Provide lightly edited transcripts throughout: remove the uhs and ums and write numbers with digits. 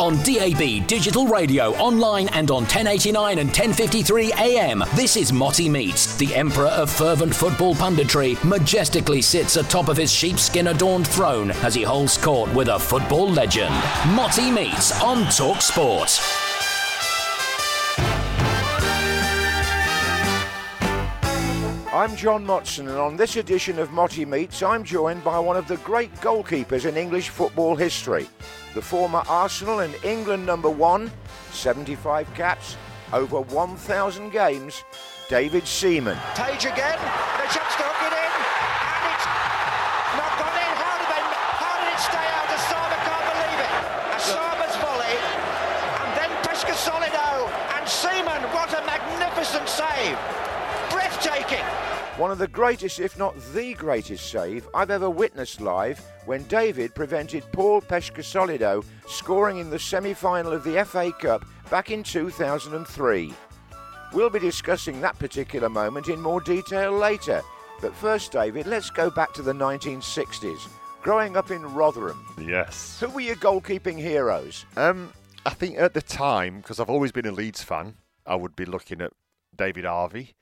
On DAB, digital radio, online and on 1089 and 1053 AM, this is Motty Meets. The emperor of fervent football punditry majestically sits atop of his sheepskin-adorned throne as he holds court with a football legend. Motty Meets on Talk Sport. I'm John Motson, and on this edition of Motty Meets, I'm joined by one of the great goalkeepers in English football history. The former Arsenal and England number one, 75 caps, over 1,000 games, David Seaman. Page again, they just stuck it in, and it's not gone in. How did it stay out of Saba? I can't believe it. A Saba's volley, and then Peschisolido, and Seaman, what a magnificent save. Breathtaking. One of the greatest, if not the greatest save I've ever witnessed live, when David prevented Paul Peschisolido scoring in the semi-final of the FA Cup back in 2003. We'll be discussing that particular moment in more detail later. But first, David, let's go back to the 1960s. Growing up in Rotherham. Yes. Who were your goalkeeping heroes? I think at the time, because I've always been a Leeds fan, I would be looking at David Harvey.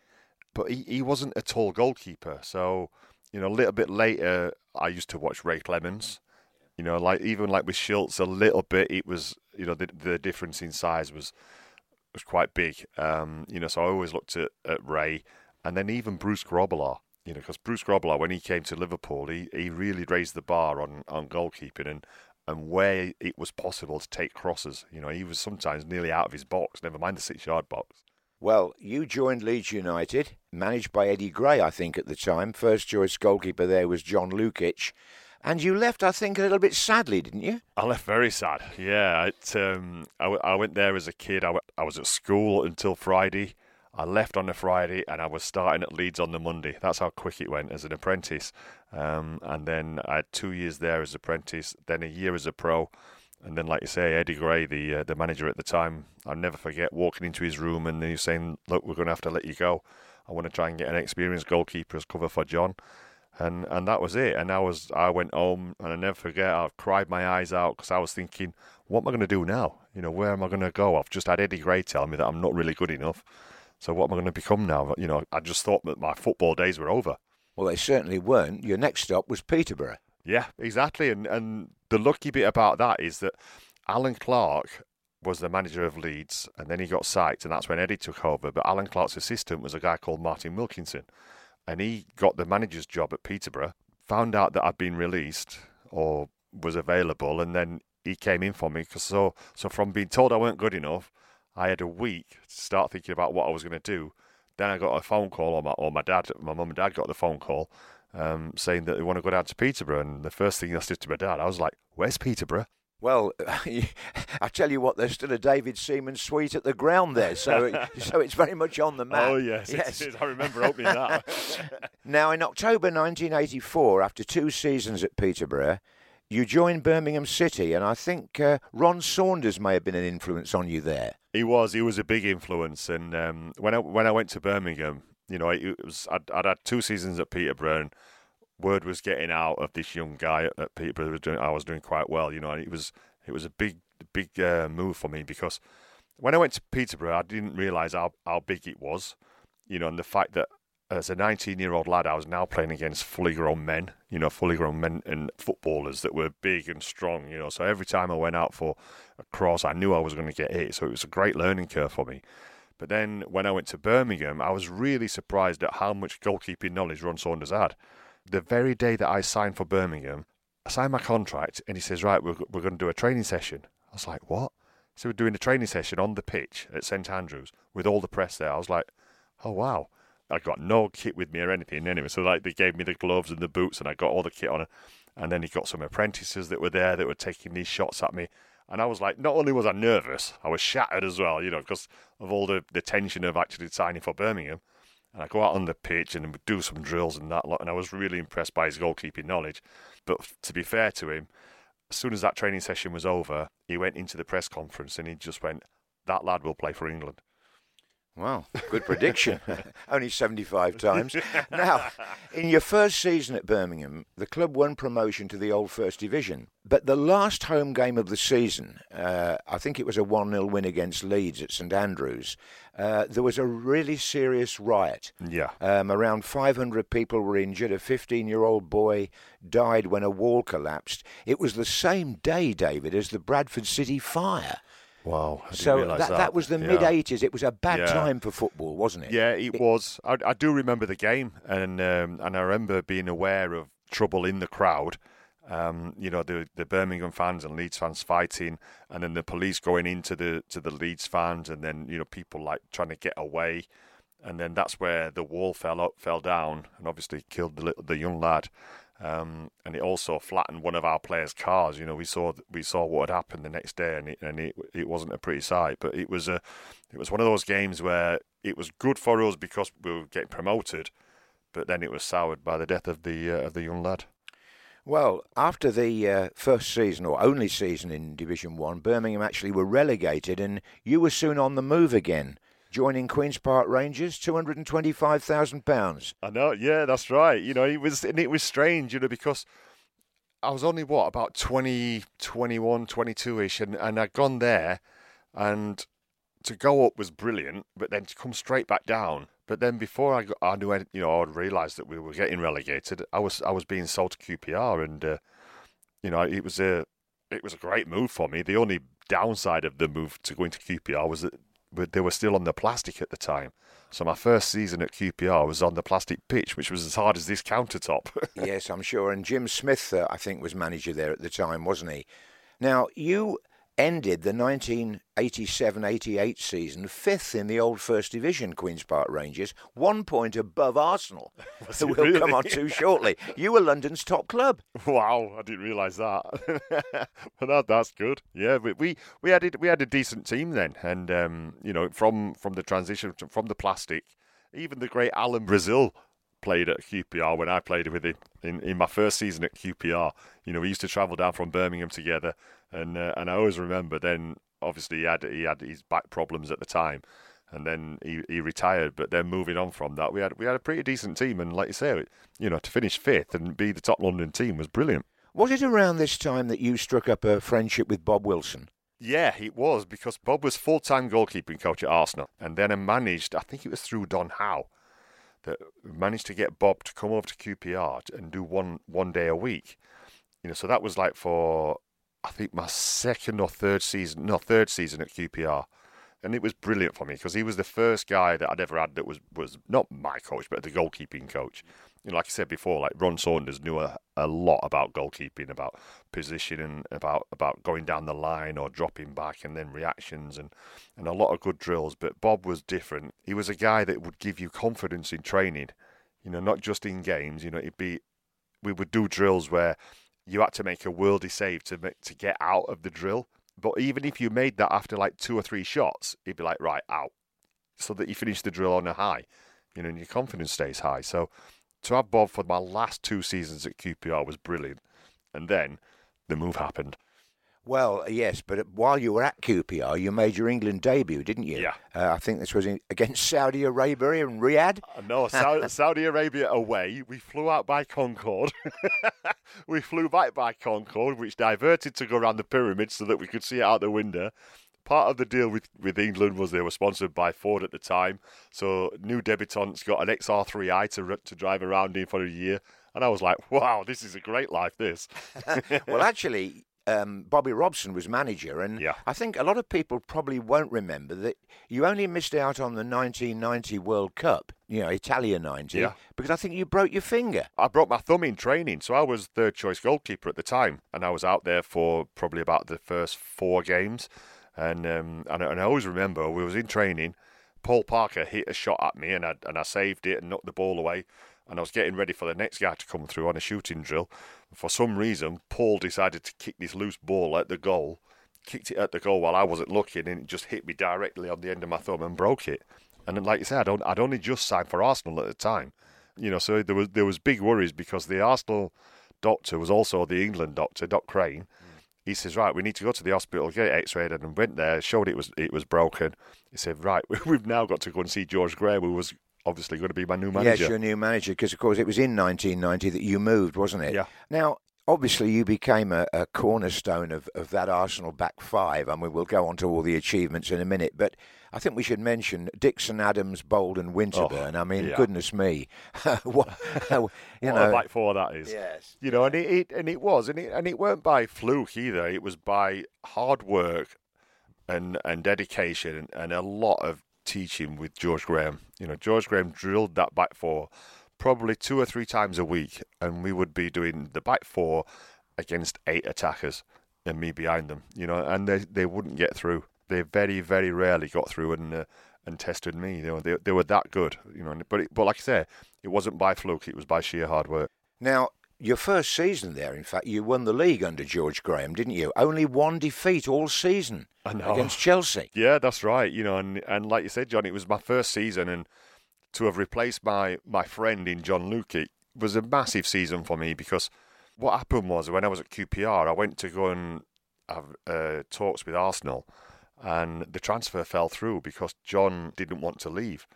But he wasn't a tall goalkeeper. So, you know, a little bit later, I used to watch Ray Clemence. You know, like even like with Schultz, a little bit, it was, you know, the difference in size was quite big. You know, so I always looked at Ray. And then even Bruce Grobbelaar, you know, because Bruce Grobbelaar, when he came to Liverpool, he really raised the bar on goalkeeping and where it was possible to take crosses. You know, he was sometimes nearly out of his box, never mind the 6-yard box. Well, you joined Leeds United, managed by Eddie Gray, I think, at the time. First choice goalkeeper there was John Lukic. And you left, I think, a little bit sadly, didn't you? I left very sad, yeah. I went there as a kid. I was at school until Friday. I left on a Friday and I was starting at Leeds on the Monday. That's how quick it went as an apprentice. And then I had 2 years there as apprentice, then a year as a pro. And then, like you say, Eddie Gray, the manager at the time, I'll never forget walking into his room and he was saying, look, we're going to have to let you go. I want to try and get an experienced goalkeeper as cover for John. And that was it. And I went home and I never forget, I cried my eyes out because I was thinking, what am I going to do now? You know, where am I going to go? I've just had Eddie Gray tell me that I'm not really good enough. So what am I going to become now? You know, I just thought that my football days were over. Well, they certainly weren't. Your next stop was Peterborough. Yeah, exactly. And the lucky bit about that is that Alan Clark was the manager of Leeds and then he got sacked and that's when Eddie took over. But Alan Clark's assistant was a guy called Martin Wilkinson and he got the manager's job at Peterborough, found out that I'd been released or was available and then he came in for me. So from being told I weren't good enough, I had a week to start thinking about what I was going to do. Then I got a phone call my mum and dad got the phone call saying that they want to go down to Peterborough. And the first thing I said to my dad, I was like, where's Peterborough? Well, I tell you what, there's still a David Seaman suite at the ground there, so it's very much on the map. Oh, yes. It is. I remember opening that. Now, in October 1984, after two seasons at Peterborough, you joined Birmingham City, and I think Ron Saunders may have been an influence on you there. He was a big influence, and when I went to Birmingham, you know, I'd had two seasons at Peterborough and word was getting out of this young guy at Peterborough. I was doing quite well, you know, and it was a big move for me because when I went to Peterborough, I didn't realise how big it was, you know, and the fact that as a 19-year-old lad, I was now playing against fully grown men, fully grown men and footballers that were big and strong, So every time I went out for a cross, I knew I was going to get hit. So it was a great learning curve for me. But then when I went to Birmingham, I was really surprised at how much goalkeeping knowledge Ron Saunders had. The very day that I signed for Birmingham, I signed my contract and he says, right, we're going to do a training session. I was like, what? So we're doing a training session on the pitch at St. Andrews with all the press there. I was like, oh, wow. I got no kit with me or anything anyway. So they gave me the gloves and the boots and I got all the kit on. And then he got some apprentices that were there that were taking these shots at me. And I was like, not only was I nervous, I was shattered as well, because of all the tension of actually signing for Birmingham. And I go out on the pitch and do some drills and that lot. And I was really impressed by his goalkeeping knowledge. But to be fair to him, as soon as that training session was over, he went into the press conference and he just went, that lad will play for England. Wow, good prediction. Only 75 times. Now, in your first season at Birmingham, the club won promotion to the old First Division. But the last home game of the season, I think it was a 1-0 win against Leeds at St. Andrews, there was a really serious riot. Yeah. Around 500 people were injured. A 15-year-old boy died when a wall collapsed. It was the same day, David, as the Bradford City fire. Wow. So that was the mid-'80s. It was a bad time for football, wasn't it? Yeah, it was. I do remember the game, and I remember being aware of trouble in the crowd. The Birmingham fans and Leeds fans fighting, and then the police going into the Leeds fans, and then people trying to get away, and then that's where the wall fell down, and obviously killed the young lad. And it also flattened one of our players' cars. We saw what had happened the next day, and it wasn't a pretty sight. But it was one of those games where it was good for us because we were getting promoted, but then it was soured by the death of the young lad. Well, after the first season or only season in Division 1, Birmingham actually were relegated, and you were soon on the move again, joining Queen's Park Rangers, £225,000. I know, yeah, that's right. It was strange, because I was only, about 20, 21, 22-ish, and I'd gone there, and to go up was brilliant, but then to come straight back down. But then before I knew, I realised that we were getting relegated, I was being sold to QPR, and, it was a great move for me. The only downside of the move to going to QPR was that they were still on the plastic at the time. So my first season at QPR was on the plastic pitch, which was as hard as this countertop. Yes, I'm sure. And Jim Smith, I think, was manager there at the time, wasn't he? Now, you ended the 1987-88 season fifth in the old First Division, Queen's Park Rangers, 1 point above Arsenal, who we'll come on to shortly. You were London's top club. Wow, I didn't realise that. Well, that's good. Yeah, but we had a decent team then, and from the transition from the plastic, even the great Alan Brazil played at QPR when I played with him in my first season at QPR. We used to travel down from Birmingham together, and I always remember then, obviously, he had his back problems at the time, and then he retired. But then moving on from that, we had a pretty decent team, and like you say, to finish fifth and be the top London team was brilliant. Was it around this time that you struck up a friendship with Bob Wilson? Yeah, it was, because Bob was full-time goalkeeping coach at Arsenal, and then I managed, I think it was through Don Howe, that managed to get Bob to come over to QPR and do one day a week. So that was for, I think, my third season at QPR. And it was brilliant for me, because he was the first guy that I'd ever had that was not my coach, but the goalkeeping coach. Like I said before, Ron Saunders knew a lot about goalkeeping, about positioning, about going down the line or dropping back, and then reactions and a lot of good drills. But Bob was different. He was a guy that would give you confidence in training, not just in games. We would do drills where you had to make a worldy save to get out of the drill. But even if you made that after two or three shots, he'd be like, right, out. So that you finish the drill on a high, and your confidence stays high. So to have Bob for my last two seasons at QPR was brilliant. And then the move happened. Well, yes, but while you were at QPR, you made your England debut, didn't you? Yeah. I think this was against Saudi Arabia in Riyadh. No, Saudi Arabia away. We flew out by Concorde. We flew back by Concorde, which diverted to go around the pyramid so that we could see it out the window. part of the deal with England was they were sponsored by Ford at the time. So new debutants got an XR3i to drive around in for a year. And I was like, wow, this is a great life, this. Well, actually, Bobby Robson was manager. And yeah. I think a lot of people probably won't remember that you only missed out on the 1990 World Cup, you know, Italia 90, yeah. because I think you broke your finger. I broke my thumb in training. So I was third choice goalkeeper at the time. And I was out there for probably about the first four games. And I always remember we was in training. Paul Parker hit a shot at me and I saved it and knocked the ball away. And I was getting ready for the next guy to come through on a shooting drill. For some reason, Paul decided to kick this loose ball at the goal. Kicked it at the goal while I wasn't looking, and it just hit me directly on the end of my thumb and broke it. And then, like you said, I'd only just signed for Arsenal at the time, you know. So there was big worries because the Arsenal doctor was also the England doctor, Doc Crane. He says, right, we need to go to the hospital, get it x-rayed, and went there, showed it was broken. He said, right, we've now got to go and see George Graham, who was obviously going to be my new manager. Yes, your new manager, because, of course, it was in 1990 that you moved, wasn't it? Yeah. Now, obviously, you became a cornerstone of that Arsenal back five. I mean, we'll go on to all the achievements in a minute, but I think we should mention Dixon, Adams, Bold and Winterburn. Oh, I mean, yeah. Goodness me. What a back four that is. Yes. You know, and it weren't by fluke either. It was by hard work and dedication and a lot of teaching with George Graham. You know, George Graham drilled that back four probably two or three times a week, and we would be doing the back four against eight attackers and me behind them, you know, and they wouldn't get through. They very, very rarely got through and tested me. You know, they were that good, you know, but like I say, it wasn't by fluke, it was by sheer hard work. Now, your first season there, in fact, you won the league under George Graham, didn't you? Only one defeat all season against Chelsea. Yeah, that's right. You know, and like you said, John, it was my first season, and to have replaced my friend in John Lukic was a massive season for me, because what happened was when I was at QPR, I went to go and have talks with Arsenal, and the transfer fell through because John didn't want to leave.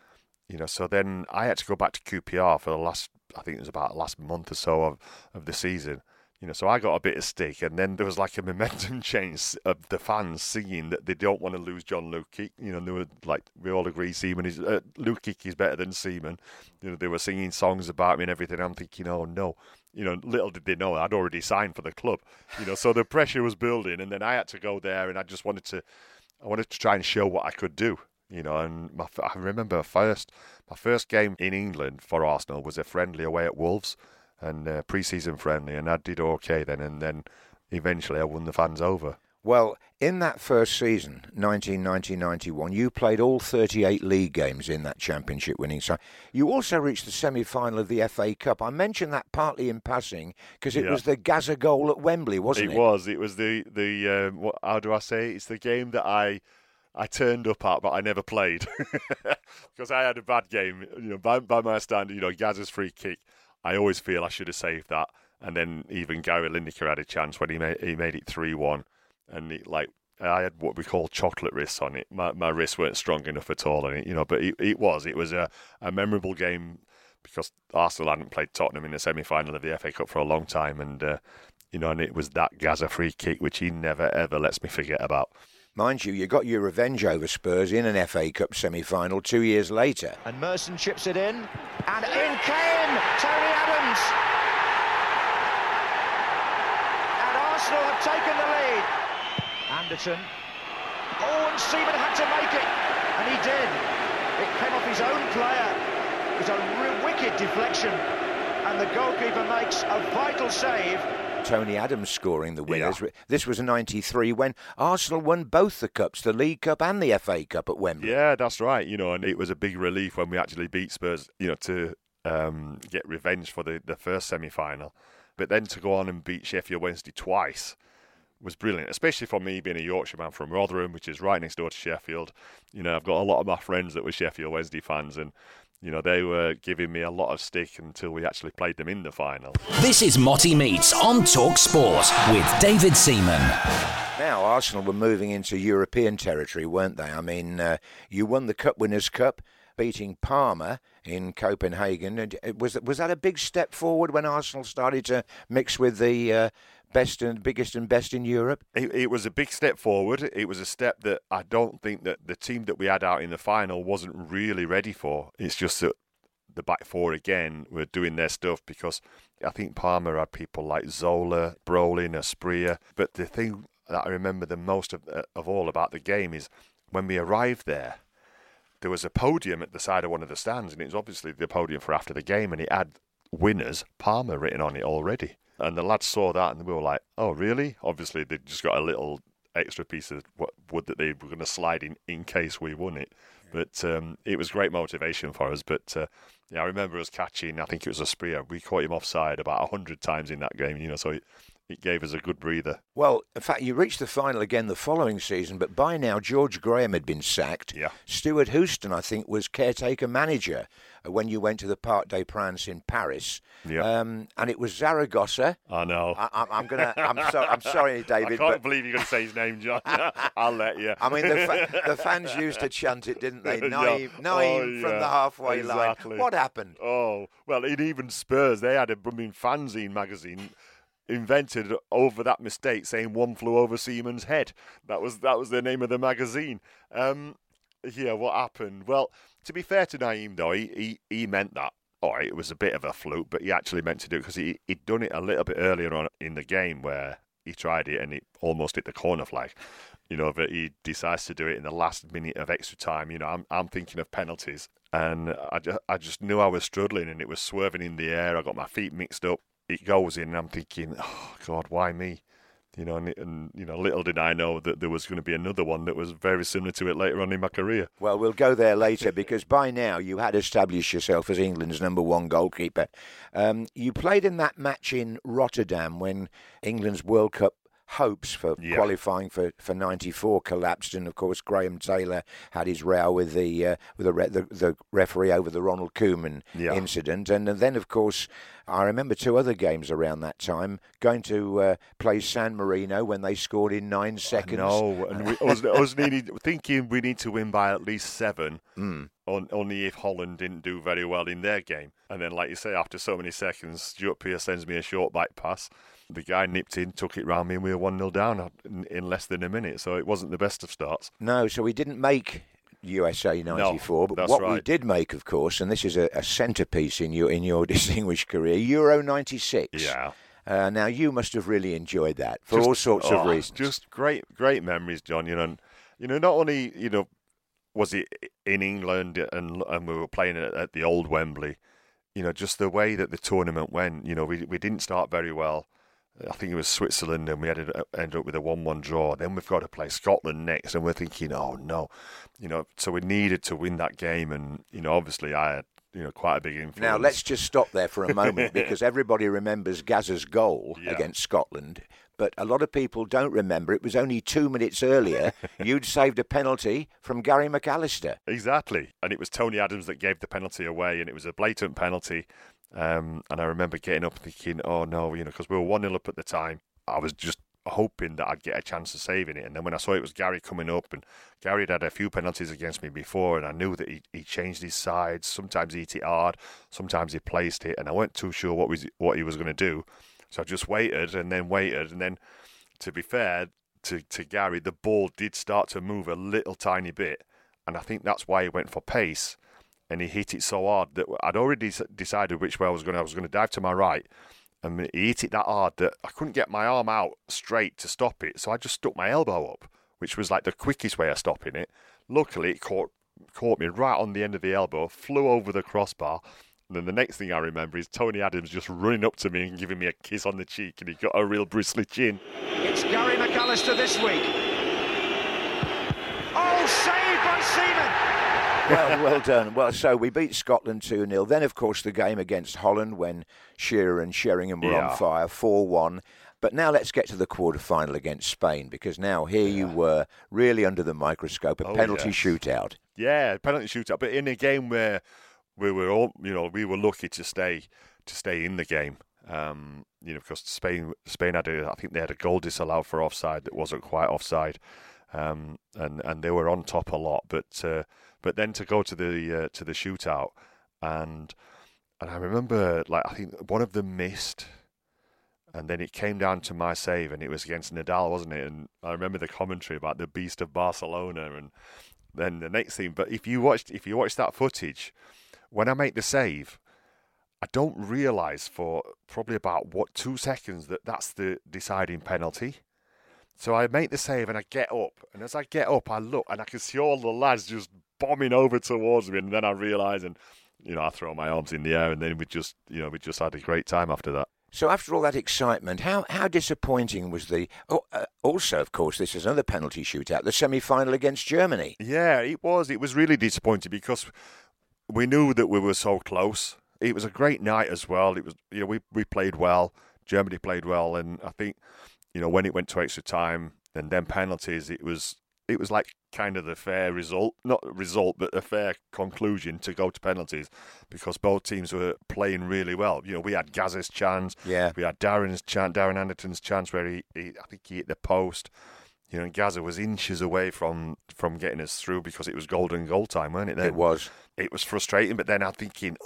You know, so then I had to go back to QPR for the last, I think it was about last month or so of the season. You know, so I got a bit of stick, and then there was like a momentum change of the fans singing that they don't want to lose John Lukic. You know, and they were like, we all agree Seaman is Lukic is better than Seaman. You know, they were singing songs about me and everything. I'm thinking, oh no. You know, little did they know I'd already signed for the club. You know, so the pressure was building, and then I had to go there, and I just wanted to try and show what I could do. You know, and I remember my first game in England for Arsenal was a friendly away at Wolves, and pre-season friendly, and I did okay then, and then eventually I won the fans over. Well, in that first season, 1990-91, you played all 38 league games in that championship winning side. You also reached the semi-final of the FA Cup. I mentioned that partly in passing because it was the Gazza goal at Wembley, wasn't it? It was. It was it's the game that I turned up at, but I never played because I had a bad game. You know, by my standard, you know, Gazza's free kick, I always feel I should have saved that. And then even Gary Lineker had a chance when he made it 3-1, and it, like, I had what we call chocolate wrists on it. My wrists weren't strong enough at all on it, you know. But it was a memorable game because Arsenal hadn't played Tottenham in the semi-final of the FA Cup for a long time, and you know, and it was that Gazza free kick which he never ever lets me forget about. Mind you, you got your revenge over Spurs in an FA Cup semi-final 2 years later. And Merson chips it in, and in came Tony Adams. And Arsenal have taken the lead. Anderton. Oh, and Seaman had to make it, and he did. It came off his own player. It was a wicked deflection, and the goalkeeper makes a vital save. Tony Adams scoring the winners. Yeah. This was 93 when Arsenal won both the Cups, the League Cup and the FA Cup at Wembley. Yeah, that's right. You know, and it was a big relief when we actually beat Spurs, you know, to get revenge for the first semi-final. But then to go on and beat Sheffield Wednesday twice was brilliant, especially for me being a Yorkshire man from Rotherham, which is right next door to Sheffield. You know, I've got a lot of my friends that were Sheffield Wednesday fans, and you know, they were giving me a lot of stick until we actually played them in the final. This is Motty Meets on Talk Sport with David Seaman. Now, Arsenal were moving into European territory, weren't they? I mean, you won the Cup Winners' Cup, beating Parma in Copenhagen. And was that a big step forward when Arsenal started to mix with the best and biggest and best in Europe? It was a big step forward. It was a step that I don't think that the team that we had out in the final wasn't really ready for. It's just that the back four again were doing their stuff, because I think Parma had people like Zola, Brolin, Asprilla. But the thing that I remember the most of all about the game is when we arrived there, there was a podium at the side of one of the stands, and it was obviously the podium for after the game, and it had winners Parma written on it already. And the lads saw that and we were like, oh, really? Obviously, they just got a little extra piece of wood that they were going to slide in case we won it. But it was great motivation for us. But yeah, I remember us catching, I think it was Asprilla. We caught him offside about 100 times in that game, you know, so it gave us a good breather. Well, in fact, you reached the final again the following season, but by now George Graham had been sacked. Yeah. Stuart Houston, I think, was caretaker manager when you went to the Parc des Princes in Paris. Yeah. And it was Zaragoza. I know. I'm sorry, David. I can't believe you're going to say his name, John. I'll let you. I mean, the fans used to chant it, didn't they? Naim, yeah. From the halfway line. What happened? Oh, well, it even Spurs. They had a blooming fanzine magazine invented over that mistake, saying one flew over Seaman's head. That was the name of the magazine. What happened? Well, to be fair to Naim, though, he meant that. All right, it was a bit of a fluke, but he actually meant to do it, because he'd done it a little bit earlier on in the game where he tried it and it almost hit the corner flag. You know, but he decides to do it in the last minute of extra time. You know, I'm thinking of penalties, and I just knew I was struggling, and it was swerving in the air. I got my feet mixed up. It goes in, and I'm thinking, oh, God, why me? You know, and you know, little did I know that there was going to be another one that was very similar to it later on in my career. Well, we'll go there later, because by now you had established yourself as England's number one goalkeeper. You played in that match in Rotterdam when England's World Cup hopes for qualifying for 94 collapsed, and of course Graham Taylor had his row with the referee over the Ronald Koeman incident, and then of course I remember two other games around that time, going to play San Marino when they scored in 9 seconds. No, and I was thinking we need to win by at least 7. Mm. Only if Holland didn't do very well in their game. And then, like you say, after so many seconds, Stuart Pearce sends me a short back pass. The guy nipped in, took it round me, and we were 1-0 down in less than a minute. So it wasn't the best of starts. No, so we didn't make USA 94, but what we did make, of course, and this is a centrepiece in your distinguished career, Euro 96. Yeah. Now, you must have really enjoyed that for all sorts of reasons. Just great memories, John. You know, not only, you know, was it in England and we were playing at the old Wembley, you know, just the way that the tournament went, you know, we didn't start very well. I think it was Switzerland, and we ended up with a 1-1 draw. Then we've got to play Scotland next, and we're thinking, oh no, you know, so we needed to win that game, and, you know, obviously I had, you know, quite a big influence. Now, let's just stop there for a moment, because everybody remembers Gazza's goal against Scotland, but a lot of people don't remember it was only 2 minutes earlier you'd saved a penalty from Gary McAllister. Exactly. And it was Tony Adams that gave the penalty away, and it was a blatant penalty. And I remember getting up thinking, oh no, you know, because we were 1-0 up at the time. I was just hoping that I'd get a chance of saving it. And then when I saw it was Gary coming up, and Gary had a few penalties against me before, and I knew that he changed his sides. Sometimes he hit it hard, sometimes he placed it, and I weren't too sure what he was going to do. So I just waited, and then, to be fair to Gary, the ball did start to move a little tiny bit, and I think that's why he went for pace, and he hit it so hard that I'd already decided which way I was going to dive to my right, and he hit it that hard that I couldn't get my arm out straight to stop it, so I just stuck my elbow up, which was like the quickest way of stopping it. Luckily, it caught me right on the end of the elbow, flew over the crossbar. And then the next thing I remember is Tony Adams just running up to me and giving me a kiss on the cheek, and he got a real bristly chin. It's Gary McAllister this week. Oh, saved by Seaman! Well done. Well, so we beat Scotland 2-0. Then, of course, the game against Holland when Shearer and Sheringham were on fire, 4-1. But now let's get to the quarter-final against Spain, because now here you were really under the microscope, a penalty shootout. Yeah, penalty shootout, but in a game where we were all, you know, we were lucky to stay in the game, you know, because Spain I think they had a goal disallowed for offside that wasn't quite offside, and they were on top a lot, but then to go to the shootout, and I remember, like, I think one of them missed, And then it came down to my save, and it was against Nadal, wasn't it? And I remember the commentary about the Beast of Barcelona, and then the next thing. But if you watched that footage, when I make the save, I don't realise for probably about 2 seconds that that's the deciding penalty. So I make the save and I get up, and as I get up, I look and I can see all the lads just bombing over towards me, and then I realise, and I throw my arms in the air, and then we just had a great time after that. So after all that excitement, how disappointing was the... also, of course, this is another penalty shootout, the semi-final against Germany. Yeah, it was. It was really disappointing because we knew that we were so close. It was a great night as well. It was, we played well. Germany played well. And I think, when it went to extra time and then penalties, it was like kind of the fair result. Not result, but a fair conclusion to go to penalties because both teams were playing really well. We had Gazza's chance. Yeah. We had Darren Anderton's chance where he hit the post. And Gazza was inches away from getting us through because it was golden goal time, weren't it? Then? It was. It was frustrating, but then I'm thinking,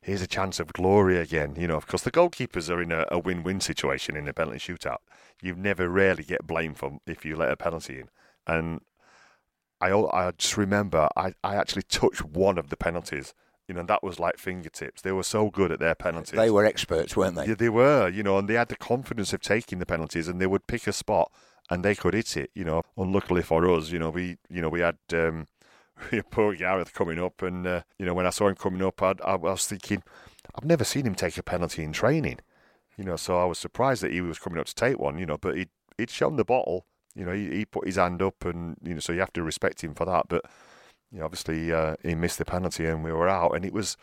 here's a chance of glory again. Because the goalkeepers are in a win-win situation in a penalty shootout. You never rarely get blamed for if you let a penalty in. And I just remember I actually touched one of the penalties, and that was like fingertips. They were so good at their penalties. They were experts, weren't they? Yeah, they were, and they had the confidence of taking the penalties, and they would pick a spot and they could hit it, Unluckily for us, we had poor Gareth coming up, and when I saw him coming up, I was thinking, I've never seen him take a penalty in training, So I was surprised that he was coming up to take one, But he'd shown the bottle. He put his hand up, and so you have to respect him for that. But obviously he missed the penalty, and we were out. And it was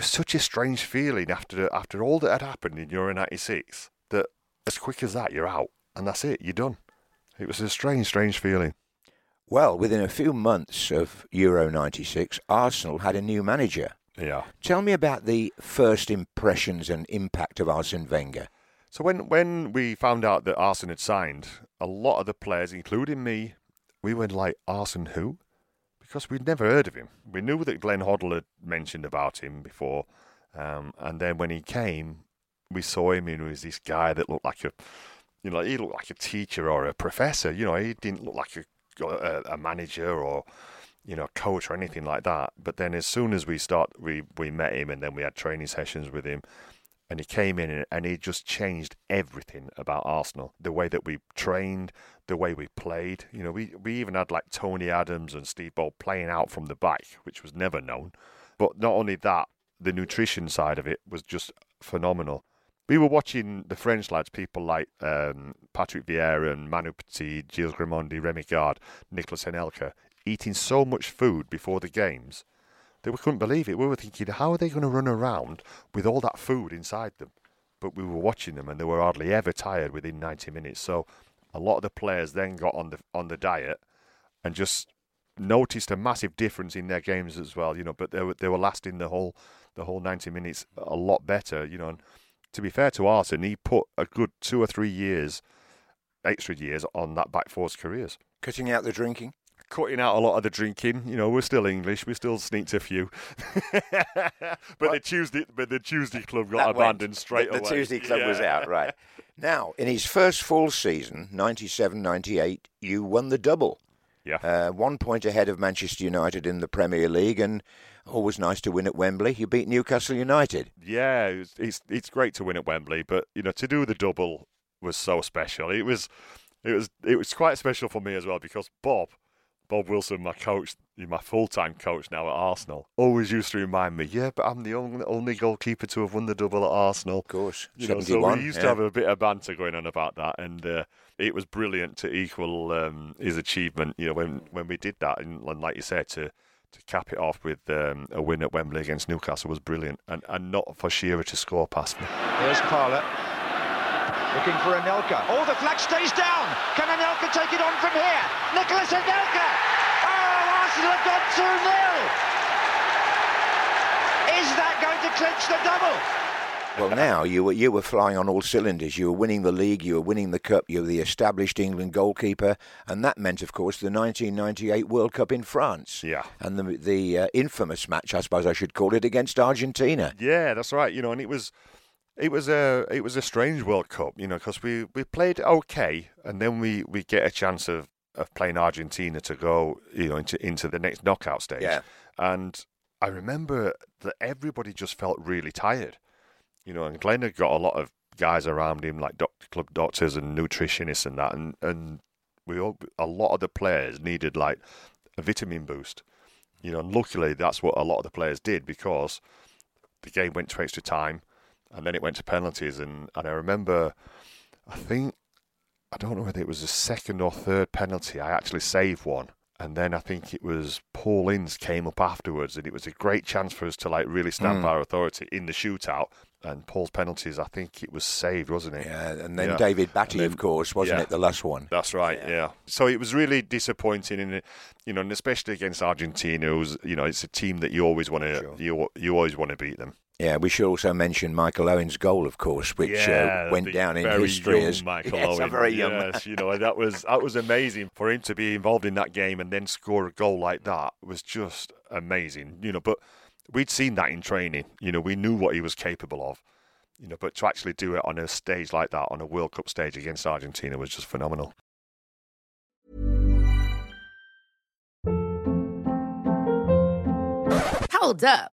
such a strange feeling after all that had happened in Euro 96 that as quick as that you're out, and that's it, you're done. It was a strange feeling. Well, within a few months of Euro 96, Arsenal had a new manager. Yeah. Tell me about the first impressions and impact of Arsene Wenger. So when we found out that Arsene had signed, a lot of the players, including me, we went like, Arsene who? Because we'd never heard of him. We knew that Glenn Hoddle had mentioned about him before. And then when he came, we saw him, and he was this guy that looked like he looked like a teacher or a professor. He didn't look like a manager or, a coach or anything like that. But then as soon as we met him, and then we had training sessions with him. And he came in and he just changed everything about Arsenal. The way that we trained, the way we played. We even had like Tony Adams and Steve Bold playing out from the back, which was never known. But not only that, the nutrition side of it was just phenomenal. We were watching the French lads, people like Patrick Vieira and Manu Petit, Gilles Grimondi, Remy Gard, Nicolas Anelka, eating so much food before the games. We couldn't believe it. We were thinking, how are they going to run around with all that food inside them? But we were watching them, and they were hardly ever tired within 90 minutes. So a lot of the players then got on the diet and just noticed a massive difference in their games as well. But they were lasting the whole 90 minutes a lot better. And to be fair to Arsene, he put a good 2 or 3 years, extra years, on that back four's careers. Cutting out the drinking. Cutting out a lot of the drinking, we're still English, we still sneaked a few. The Tuesday club got abandoned straight away. The Tuesday club was out, right. Now, in his first full season, 97-98, you won the double. Yeah. 1 point ahead of Manchester United in the Premier League, and always nice to win at Wembley. You beat Newcastle United. Yeah, it's great to win at Wembley, but to do the double was so special. It was quite special for me as well because Bob Wilson, my coach, my full-time coach now at Arsenal, always used to remind me, yeah, but I'm the only goalkeeper to have won the double at Arsenal. Of course. So we used to have a bit of banter going on about that, and it was brilliant to equal his achievement, when we did that. And like you said, to cap it off with a win at Wembley against Newcastle was brilliant, and not for Shearer to score past me. Here's Parler. Looking for Anelka. Oh, the flag stays down. Can Anelka take it on from here? Nicolas Anelka. Oh, Arsenal have got 2-0. Is that going to clinch the double? Well, now, you were flying on all cylinders. You were winning the league, you were winning the cup, you were the established England goalkeeper, and that meant, of course, the 1998 World Cup in France. Yeah. And the infamous match, I suppose I should call it, against Argentina. Yeah, that's right. And it was... It was a strange World Cup, you know, because we played okay, and then we get a chance of playing Argentina to go, you know, into the next knockout stage. Yeah. And I remember that everybody just felt really tired, you know. And Glenn had got a lot of guys around him, like club doctors and nutritionists and that, and we all, a lot of the players needed like a vitamin boost, you know. And luckily, that's what a lot of the players did, because the game went to extra time. And then it went to penalties, and I remember, I don't know whether it was the second or third penalty, I actually saved one. And then I think it was Paul Ince came up afterwards, and it was a great chance for us to like really stamp our authority in the shootout. And Paul's penalties, I think it was saved, wasn't it? Yeah, and then David Batty, of course, wasn't it, the last one? That's right, yeah. So it was really disappointing, and especially against Argentina, who's, you know, it's a team that you always want to you always want to beat them. Yeah, we should also mention Michael Owen's goal, of course, which went down in history as a very young man. You know, that was amazing. For him to be involved in that game and then score a goal like that was just amazing. You know, but we'd seen that in training. You know, we knew what he was capable of. You know, but to actually do it on a stage like that, on a World Cup stage against Argentina, was just phenomenal. Hold up.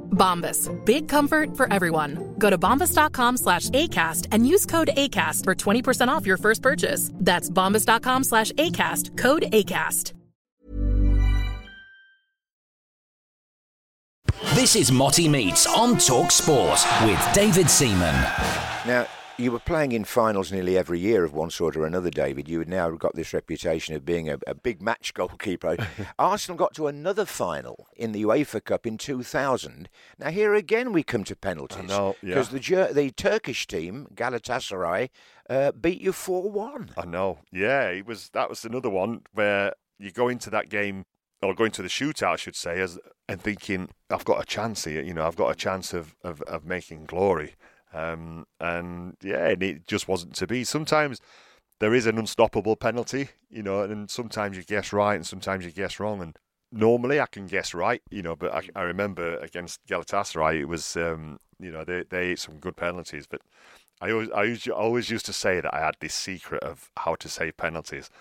Bombas. Big comfort for everyone. Go to bombas.com/ACAST and use code ACAST for 20% off your first purchase. That's bombas.com/ACAST, code ACAST. This is Motty Meets on Talk Sport with David Seaman. Now, you were playing in finals nearly every year of one sort or another, David. You had now got this reputation of being a big match goalkeeper. Arsenal got to another final in the UEFA Cup in 2000. Now, here again we come to penalties. Because the Turkish team, Galatasaray, beat you 4-1. I know. Yeah, that was another one where you go into that game, or go into the shootout, I should say, and thinking, I've got a chance here. You know, I've got a chance of making glory. And it just wasn't to be. Sometimes there is an unstoppable penalty, you know, and sometimes you guess right and sometimes you guess wrong. And normally I can guess right, you know, but I remember against Galatasaray, it was, you know, they ate some good penalties. But I always used to say that I had this secret of how to save penalties.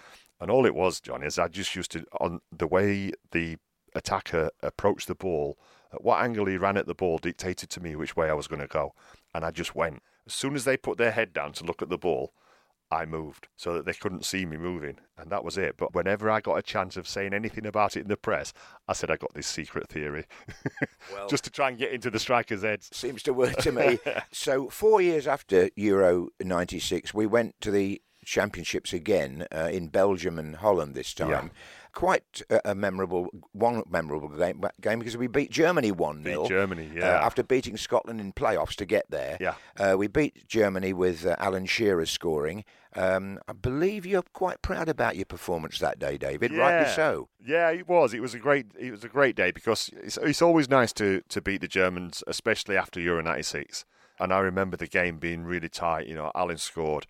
And all it was, John, is I just used to, on the way the attacker approached the ball, at what angle he ran at the ball dictated to me which way I was going to go. And I just went. As soon as they put their head down to look at the ball, I moved so that they couldn't see me moving. And that was it. But whenever I got a chance of saying anything about it in the press, I said, I got this secret theory. Well, just to try and get into the strikers' heads. Seems to work to me. So 4 years after Euro 96, we went to the Championships again in Belgium and Holland this time. Yeah. Quite a memorable game because we beat Germany 1-0. Beat Germany, yeah. After beating Scotland in playoffs to get there. Yeah. We beat Germany with Alan Shearer scoring. I believe you're quite proud about your performance that day, David. Yeah. Rightly so. Yeah, it was. It was a great day because it's always nice to beat the Germans, especially after Euro 96. And I remember the game being really tight. You know, Alan scored.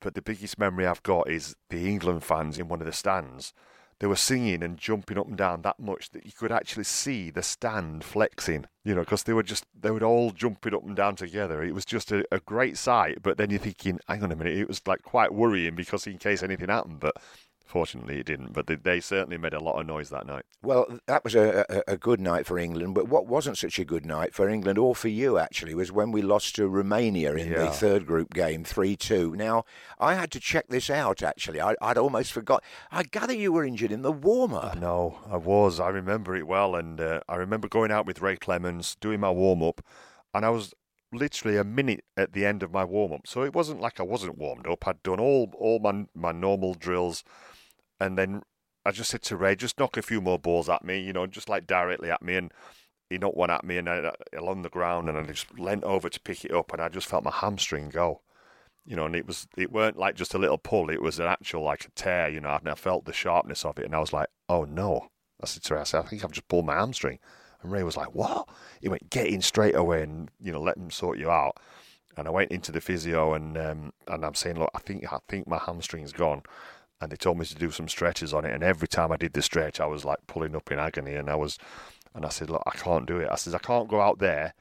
But the biggest memory I've got is the England fans in one of the stands. they were singing and jumping up and down that much that you could actually see the stand flexing, you know, because they were all jumping up and down together. It was just a great sight, but then you're thinking, hang on a minute, it was like quite worrying because in case anything happened, but fortunately it didn't. But they certainly made a lot of noise that night. Well, that was a good night for England, but what wasn't such a good night for England, or for you actually, was when we lost to Romania in the third group game, 3-2. Now, I had to check this out actually. I'd almost forgot. I gather you were injured in the warm-up. No, I was. I remember it well, and I remember going out with Ray Clemence, doing my warm-up, and I was literally a minute at the end of my warm-up. So it wasn't like I wasn't warmed up. I'd done all my normal drills. And then I just said to Ray, just knock a few more balls at me, you know, just like directly at me. And he knocked one at me and along the ground, and I just leant over to pick it up, and I just felt my hamstring go. You know, and it weren't like just a little pull. It was an actual, like a tear, you know, and I felt the sharpness of it. And I was like, oh, no. I said to Ray, I think I've just pulled my hamstring. And Ray was like, what? He went, get in straight away and, you know, let them sort you out. And I went into the physio, and I'm saying, look, I think my hamstring's gone. And they told me to do some stretches on it. And every time I did the stretch, I was like pulling up in agony. And I said, look, I can't do it. I said, I can't go out there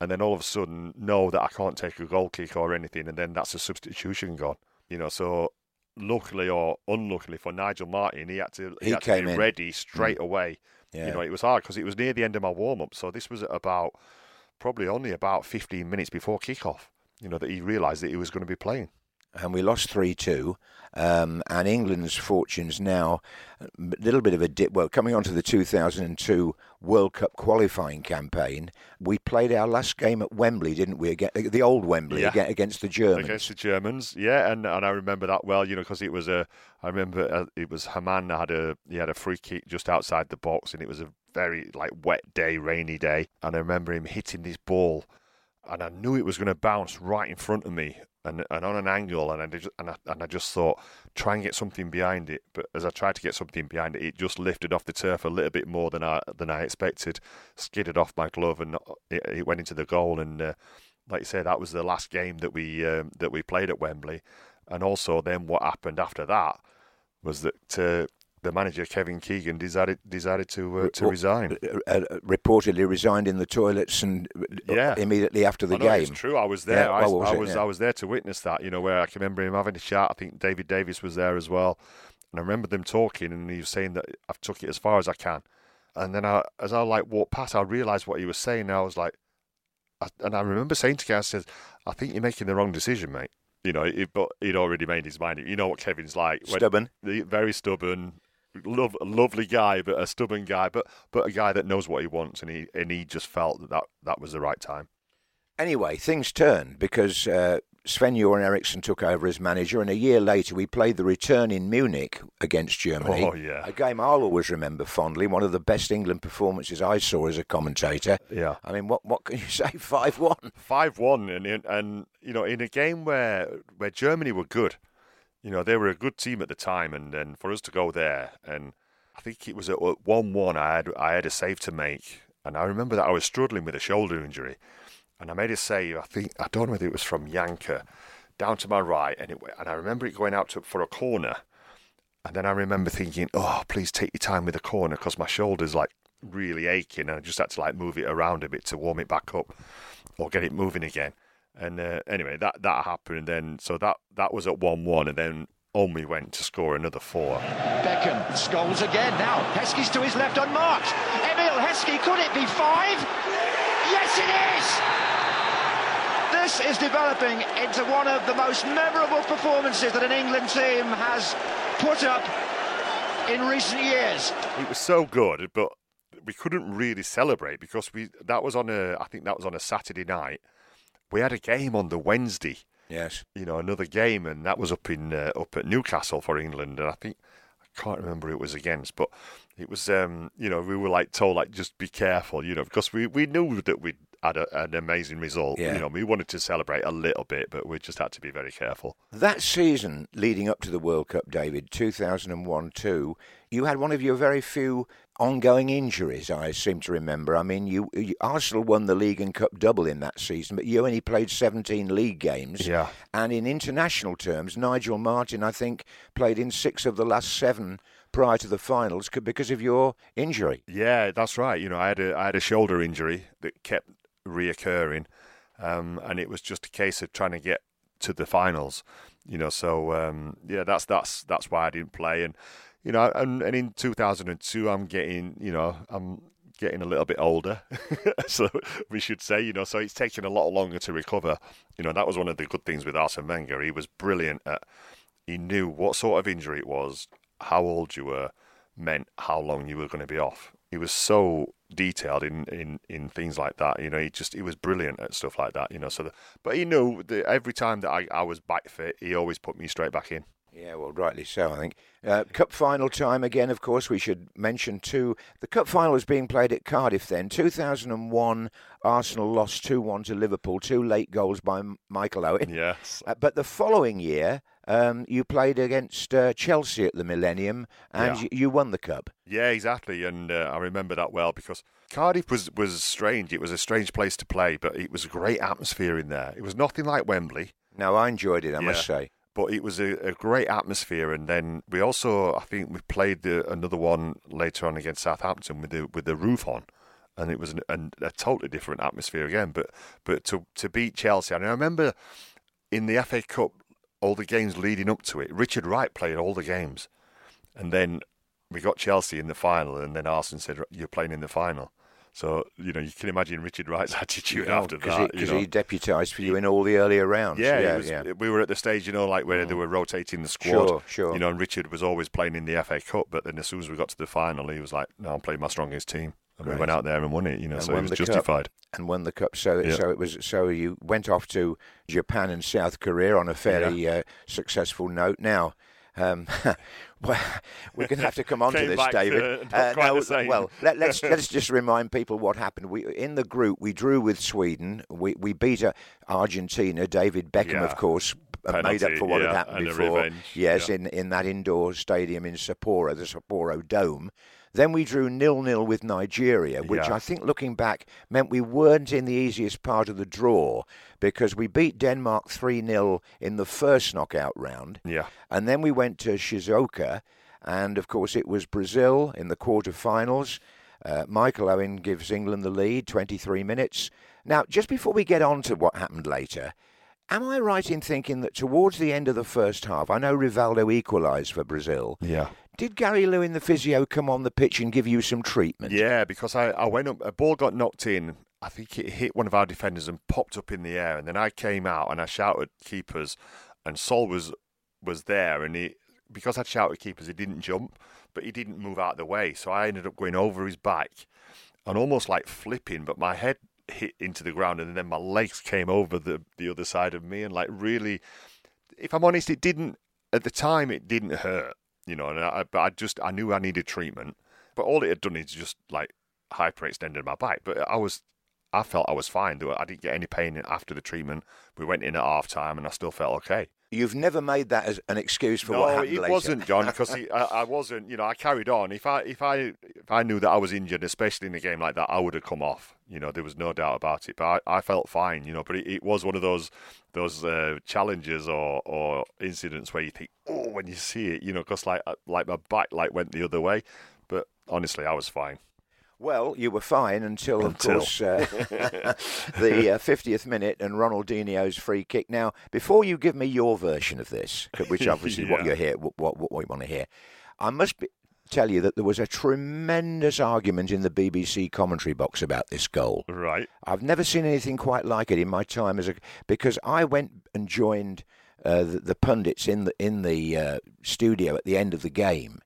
and then all of a sudden know that I can't take a goal kick or anything. And then that's a substitution gone. You know, so luckily or unluckily for Nigel Martin, he had to be ready straight away. Yeah. You know, it was hard because it was near the end of my warm-up. So this was probably only about 15 minutes before kick-off, you know, that he realised that he was going to be playing. And we lost 3-2, and England's fortunes now, a little bit of a dip. Well, coming on to the 2002 World Cup qualifying campaign, we played our last game at Wembley, didn't we? The old Wembley, against the Germans. Against the Germans, yeah, and I remember that well, you know, because I remember it was Hamann had a free kick just outside the box, and it was a very like wet day, rainy day, and I remember him hitting this ball, and I knew it was going to bounce right in front of me. And on an angle, and I just thought, try and get something behind it. But as I tried to get something behind it, it just lifted off the turf a little bit more than I expected, skidded off my glove, and it went into the goal. And like you say, that was the last game that we played at Wembley. And also, then what happened after that was that the manager Kevin Keegan decided to resign. Reportedly resigned in the toilets and immediately after the game. It's true. I was there. Yeah. I was there to witness that. You know, where I can remember him having a chat. I think David Davis was there as well, and I remember them talking. And he was saying that I've took it as far as I can. And then as I walked past, I realised what he was saying. And I was like, and I remember saying to him, I said, I think you're making the wrong decision, mate. You know, but he'd already made his mind. You know what Kevin's like. Stubborn. Very stubborn. Lovely guy, but a stubborn guy, but a guy that knows what he wants, and he just felt that was the right time. Anyway, things turned because Sven-Göran Eriksson took over as manager, and a year later we played the return in Munich against Germany. Oh, yeah. A game I'll always remember fondly, one of the best England performances I saw as a commentator. Yeah. I mean, what can you say? 5-1. 5-1, and you know, in a game where Germany were good. You know, they were a good team at the time, and for us to go there, and I think it was at 1-1, I had a save to make, and I remember that I was struggling with a shoulder injury, and I made a save, I don't know whether it was from Janker, down to my right, and I remember it going out for a corner, and then I remember thinking, oh, please take your time with the corner, because my shoulder's like really aching, and I just had to like move it around a bit to warm it back up, or get it moving again. And anyway, that happened. And then, so that was at 1-1, and then Omri went to score another 4. Beckham scores again now. Heskey's to his left unmarked. Emil Heskey, could it be 5? Yes, it is! This is developing into one of the most memorable performances that an England team has put up in recent years. It was so good, but we couldn't really celebrate because that was on a Saturday night. We had a game on the Wednesday. Yes. You know, another game, and that was up at Newcastle for England, and I think I can't remember who it was against, but it was you know, we were like told like just be careful, you know, because we knew that we had an amazing result. Yeah. You know, we wanted to celebrate a little bit, but we just had to be very careful. That season leading up to the World Cup, David, 2001-02, you had one of your very few ongoing injuries, I seem to remember. I mean, you Arsenal won the league and cup double in that season, but you only played 17 league games. Yeah. And in international terms, Nigel Martin, I think, played in 6 of the last 7 prior to the finals because of your injury. Yeah, that's right. You know, I had a shoulder injury that kept reoccurring, and it was just a case of trying to get to the finals. You know, so yeah, that's why I didn't play. And you know, and in 2002, I'm getting a little bit older, so we should say, you know, so it's taking a lot longer to recover. You know, that was one of the good things with Arsene Wenger. He was brilliant at, he knew what sort of injury it was, how old you were, meant how long you were going to be off. He was so detailed in things like that. You know, he was brilliant at stuff like that, you know. So, but he knew that every time that I was back fit, he always put me straight back in. Yeah, well, rightly so, I think. Cup final time again, of course, we should mention too. The Cup final was being played at Cardiff then. 2001, Arsenal lost 2-1 to Liverpool, 2 late goals by Michael Owen. Yes. But the following year, you played against Chelsea at the Millennium and you won the Cup. Yeah, exactly. And I remember that well because Cardiff was strange. It was a strange place to play, but it was a great atmosphere in there. It was nothing like Wembley. No, I enjoyed it, I must say. But it was a great atmosphere, and then we also, I think, we played another one later on against Southampton with the roof on, and it was a totally different atmosphere again. But to beat Chelsea, and I remember in the FA Cup, all the games leading up to it, Richard Wright played all the games, and then we got Chelsea in the final, and then Arsene said, "You're playing in the final." So, you know, you can imagine Richard Wright's attitude after that. Because he deputised for you in all the earlier rounds. Yeah. We were at the stage, you know, like where they were rotating the squad. Sure. You know, and Richard was always playing in the FA Cup, but then as soon as we got to the final, he was like, no, I'm playing my strongest team. And we went out there and won it, you know, and so it was justified. And won the Cup, so you went off to Japan and South Korea on a fairly successful note. Now, well, we're going to have to come on to this, David. Let's just remind people what happened. In the group, we drew with Sweden. We beat Argentina. David Beckham, of course, made up for what had happened before. In that indoor stadium in Sapporo, the Sapporo Dome. Then we drew 0-0 with Nigeria, which I think, looking back, meant we weren't in the easiest part of the draw because we beat Denmark 3-0 in the first knockout round. Yeah. And then we went to Shizuoka, and, of course, it was Brazil in the quarterfinals. Michael Owen gives England the lead, 23 minutes. Now, just before we get on to what happened later, am I right in thinking that towards the end of the first half, I know Rivaldo equalised for Brazil. Yeah. Did Gary Lewin, the physio, come on the pitch and give you some treatment? Yeah, because I went up, a ball got knocked in. I think it hit one of our defenders and popped up in the air. And then I came out and I shouted keepers, and Sol was there. And he, because I'd shouted keepers, he didn't jump, but he didn't move out of the way. So I ended up going over his back and almost like flipping, but my head hit into the ground and then my legs came over the other side of me. And like really, if I'm honest, it didn't, at the time, it didn't hurt. You know, and I knew I needed treatment, but all it had done is just like hyperextended my back. But I felt I was fine. I didn't get any pain after the treatment. We went in at half time, and I still felt okay. You've never made that as an excuse for what happened later. No, it wasn't, John, because I wasn't. You know, I carried on. If I knew that I was injured, especially in a game like that, I would have come off. You know, there was no doubt about it. But I felt fine. You know, but it was one of those challenges or incidents where you think, oh, when you see it, you know, because like my back went the other way. But honestly, I was fine. Well, you were fine until, of course, the 50th minute and Ronaldinho's free kick. Now, before you give me your version of this, which obviously what we want to hear, I must tell you that there was a tremendous argument in the BBC commentary box about this goal. Right. I've never seen anything quite like it in my time because I went and joined the pundits in the studio at the end of the game,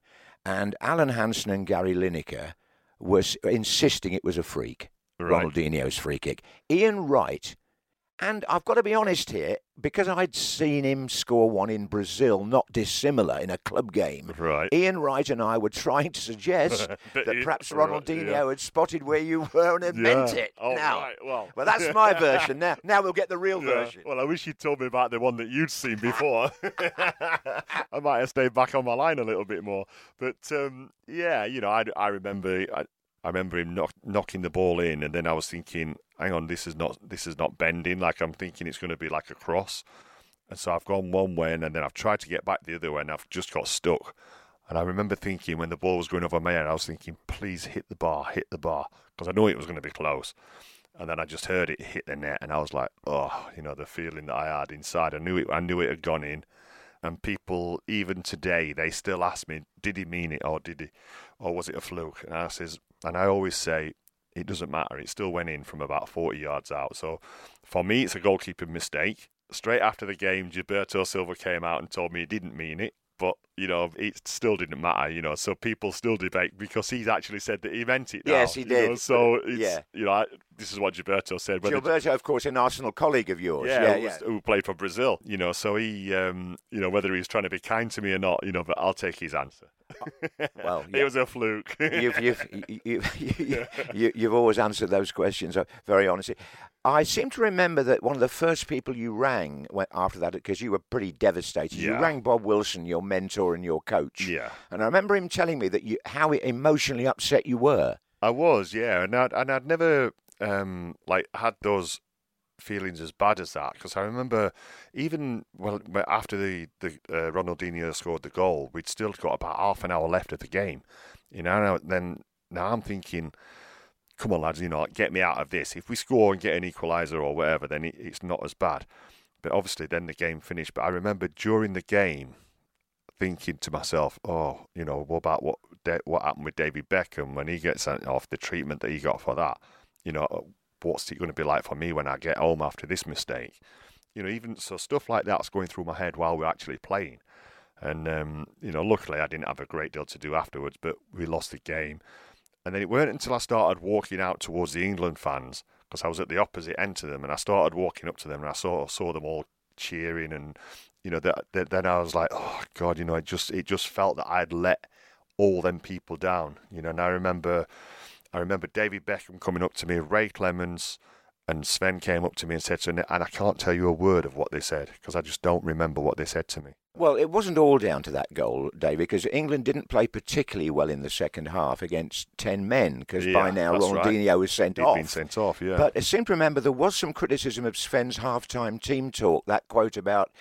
and Alan Hansen and Gary Lineker was insisting it was a freak, right. Ronaldinho's free kick. Ian Wright, and I've got to be honest here, because I'd seen him score one in Brazil, not dissimilar, in a club game. Right. Ian Wright and I were trying to suggest that perhaps Ronaldinho had spotted where you were and had meant it. Oh, now, right. Well, that's my version. Now we'll get the real version. Well, I wish you'd told me about the one that you'd seen before. I might have stayed back on my line a little bit more. But, you know, I remember... I remember him knocking the ball in, and then I was thinking, hang on, this is not bending. Like, I'm thinking it's going to be like a cross. And so I've gone one way, and then I've tried to get back the other way, and I've just got stuck. And I remember thinking when the ball was going over my head, I was thinking, please hit the bar, because I know it was going to be close. And then I just heard it hit the net, and I was like, oh, you know, the feeling that I had inside. I knew it had gone in. And people, even today, they still ask me, did he mean it, or did he, or was it a fluke? And I always say, it doesn't matter. It still went in from about 40 yards out. So for me, it's a goalkeeping mistake. Straight after the game, Gilberto Silva came out and told me he didn't mean it. But, you know, it still didn't matter, you know. So people still debate because he's actually said that he meant it now. Yes, he did. You know, so, it's, yeah. You know, this is what Gilberto said. Gilberto, of course, an Arsenal colleague of yours. Yeah, who played for Brazil, you know. So he, you know, whether he's trying to be kind to me or not, you know, but I'll take his answer. Well, yeah. It was a fluke. You've always answered those questions very honestly. I seem to remember that one of the first people you rang after that, because you were pretty devastated. Yeah. You rang Bob Wilson, your mentor and your coach. Yeah. And I remember him telling me that how emotionally upset you were. I was, yeah, and I'd never had those feelings as bad as that, because I remember even after the Ronaldinho scored the goal, we'd still got about half an hour left of the game, you know. And then now I'm thinking, come on lads, you know, get me out of this. If we score and get an equaliser or whatever, then it's not as bad. But obviously then the game finished. But I remember during the game thinking to myself, oh, you know, what about what happened with David Beckham when he gets sent off, the treatment that he got for that, you know. What's it going to be like for me when I get home after this mistake? You know, even so, stuff like that's going through my head while we're actually playing. And, you know, luckily I didn't have a great deal to do afterwards, but we lost the game. And then it weren't until I started walking out towards the England fans, because I was at the opposite end to them, and I started walking up to them, and I saw them all cheering. And, you know, then I was like, oh, God, you know, it just felt that I'd let all them people down. You know, and I remember David Beckham coming up to me, Ray Clemence and Sven came up to me and said to me, and I can't tell you a word of what they said because I just don't remember what they said to me. Well, it wasn't all down to that goal, David, because England didn't play particularly well in the second half against 10 men, because by now Ronaldinho was sent off. He'd been sent off, yeah. But I seem to remember there was some criticism of Sven's half-time team talk, that quote about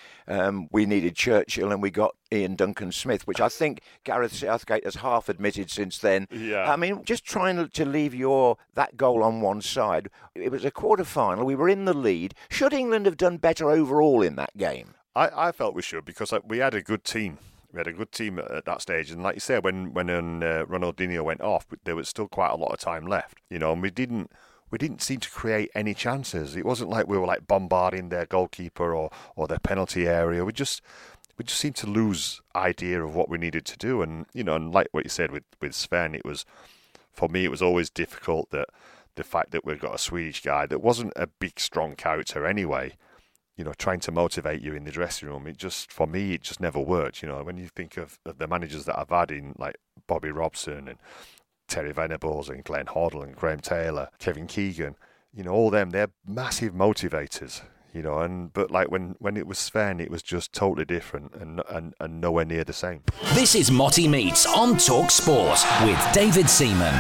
we needed Churchill and we got Ian Duncan-Smith, which I think Gareth Southgate has half admitted since then. Yeah. I mean, just trying to leave that goal on one side. It was a quarter-final. We were in the lead. Should England have done better overall in that game? I felt we should, because we had a good team. We had a good team at that stage. And like you say, when Ronaldinho went off, there was still quite a lot of time left, you know, and we didn't seem to create any chances. It wasn't like we were like bombarding their goalkeeper or their penalty area. We just seemed to lose idea of what we needed to do. And, you know, and like what you said with Sven, it was, for me, it was always difficult that the fact that we've got a Swedish guy that wasn't a big, strong character anyway, you know, trying to motivate you in the dressing room, it just never worked. You know, when you think of the managers that I've had in, like Bobby Robson and Terry Venables and Glenn Hoddle and Graham Taylor, Kevin Keegan, you know, all them, they're massive motivators, you know. And but like when it was Sven, it was just totally different and nowhere near the same. This is Motty Meets on Talk Sport with David Seaman.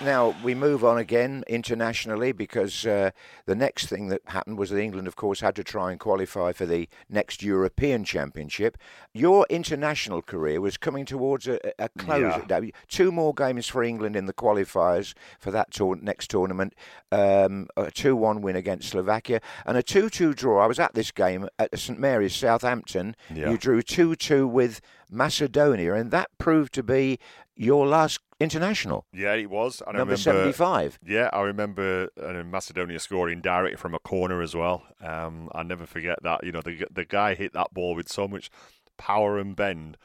Now, we move on again internationally, because the next thing that happened was that England, of course, had to try and qualify for the next European Championship. Your international career was coming towards a close. Yeah. 2 more games for England in the qualifiers for that next tournament, a 2-1 win against Slovakia, and a 2-2 draw. I was at this game at St Mary's, Southampton. Yeah. You drew 2-2 with Macedonia, and that proved to be your last international. Yeah, it was. And number 75. Yeah, I remember Macedonia scoring direct from a corner as well. I'll never forget that. You know, the guy hit that ball with so much power and bend.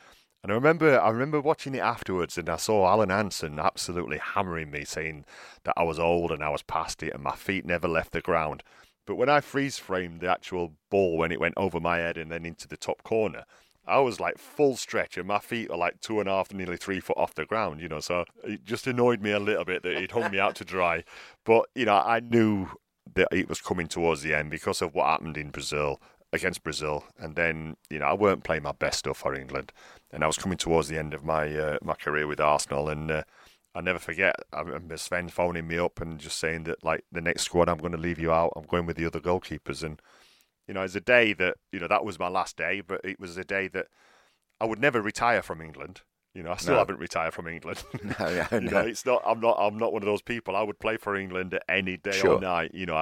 And I remember watching it afterwards, and I saw Alan Hansen absolutely hammering me, saying that I was old and I was past it and my feet never left the ground. But when I freeze-framed the actual ball when it went over my head and then into the top corner, I was like full stretch, and my feet are like 2.5, nearly 3 foot off the ground, you know. So it just annoyed me a little bit that he'd hung me out to dry. But, you know, I knew that it was coming towards the end because of what happened in Brazil, against Brazil. And then, you know, I weren't playing my best stuff for England. And I was coming towards the end of my career with Arsenal. And I'll never forget, I remember Sven phoning me up and just saying that, like, the next squad, I'm going to leave you out. I'm going with the other goalkeepers. And, you know, it's a day that, you know, that was my last day, but it was a day that I would never retire from England. You know, I still haven't retired from England. No. It's not. I'm not one of those people. I would play for England any day or night. You know,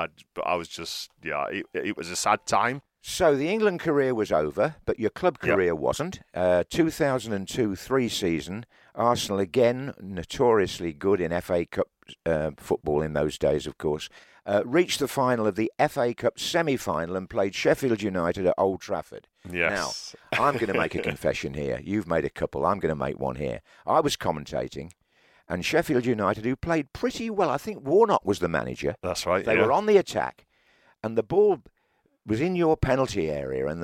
I was just It was a sad time. So the England career was over, but your club career wasn't. 2002-03 season, Arsenal again notoriously good in FA Cup football in those days, of course. Reached the final of the FA Cup semi-final and played Sheffield United at Old Trafford. Yes. Now, I'm going to make a confession here. You've made a couple. I'm going to make one here. I was commentating, and Sheffield United, who played pretty well, I think Warnock was the manager. That's right. They were on the attack, and the ball was in your penalty area, and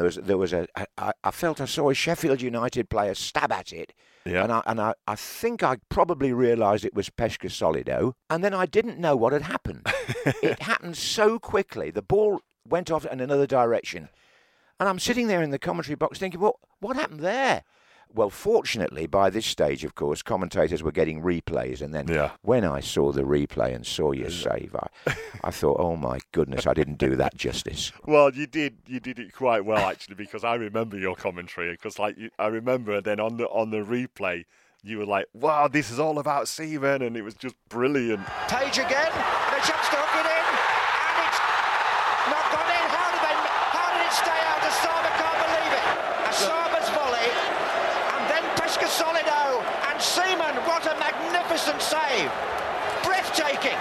I felt I saw a Sheffield United player stab at it. Yeah. And I think I probably realised it was Peschisolido, and then I didn't know what had happened. It happened so quickly. The ball went off in another direction. And I'm sitting there in the commentary box thinking, well, what happened there? Well, fortunately, by this stage, of course, commentators were getting replays. And then when I saw the replay and saw your save, I thought, oh, my goodness, I didn't do that justice. Well, you did it quite well, actually, because I remember your commentary. Because I remember then on the replay, you were like, wow, this is all about Seaman. And it was just brilliant. Page again. The chance to hook it in. And it's not gone in. How did it stay out? Asama can't believe it. Asama's volley. Peschisolido and Seaman, what a magnificent save. Breathtaking.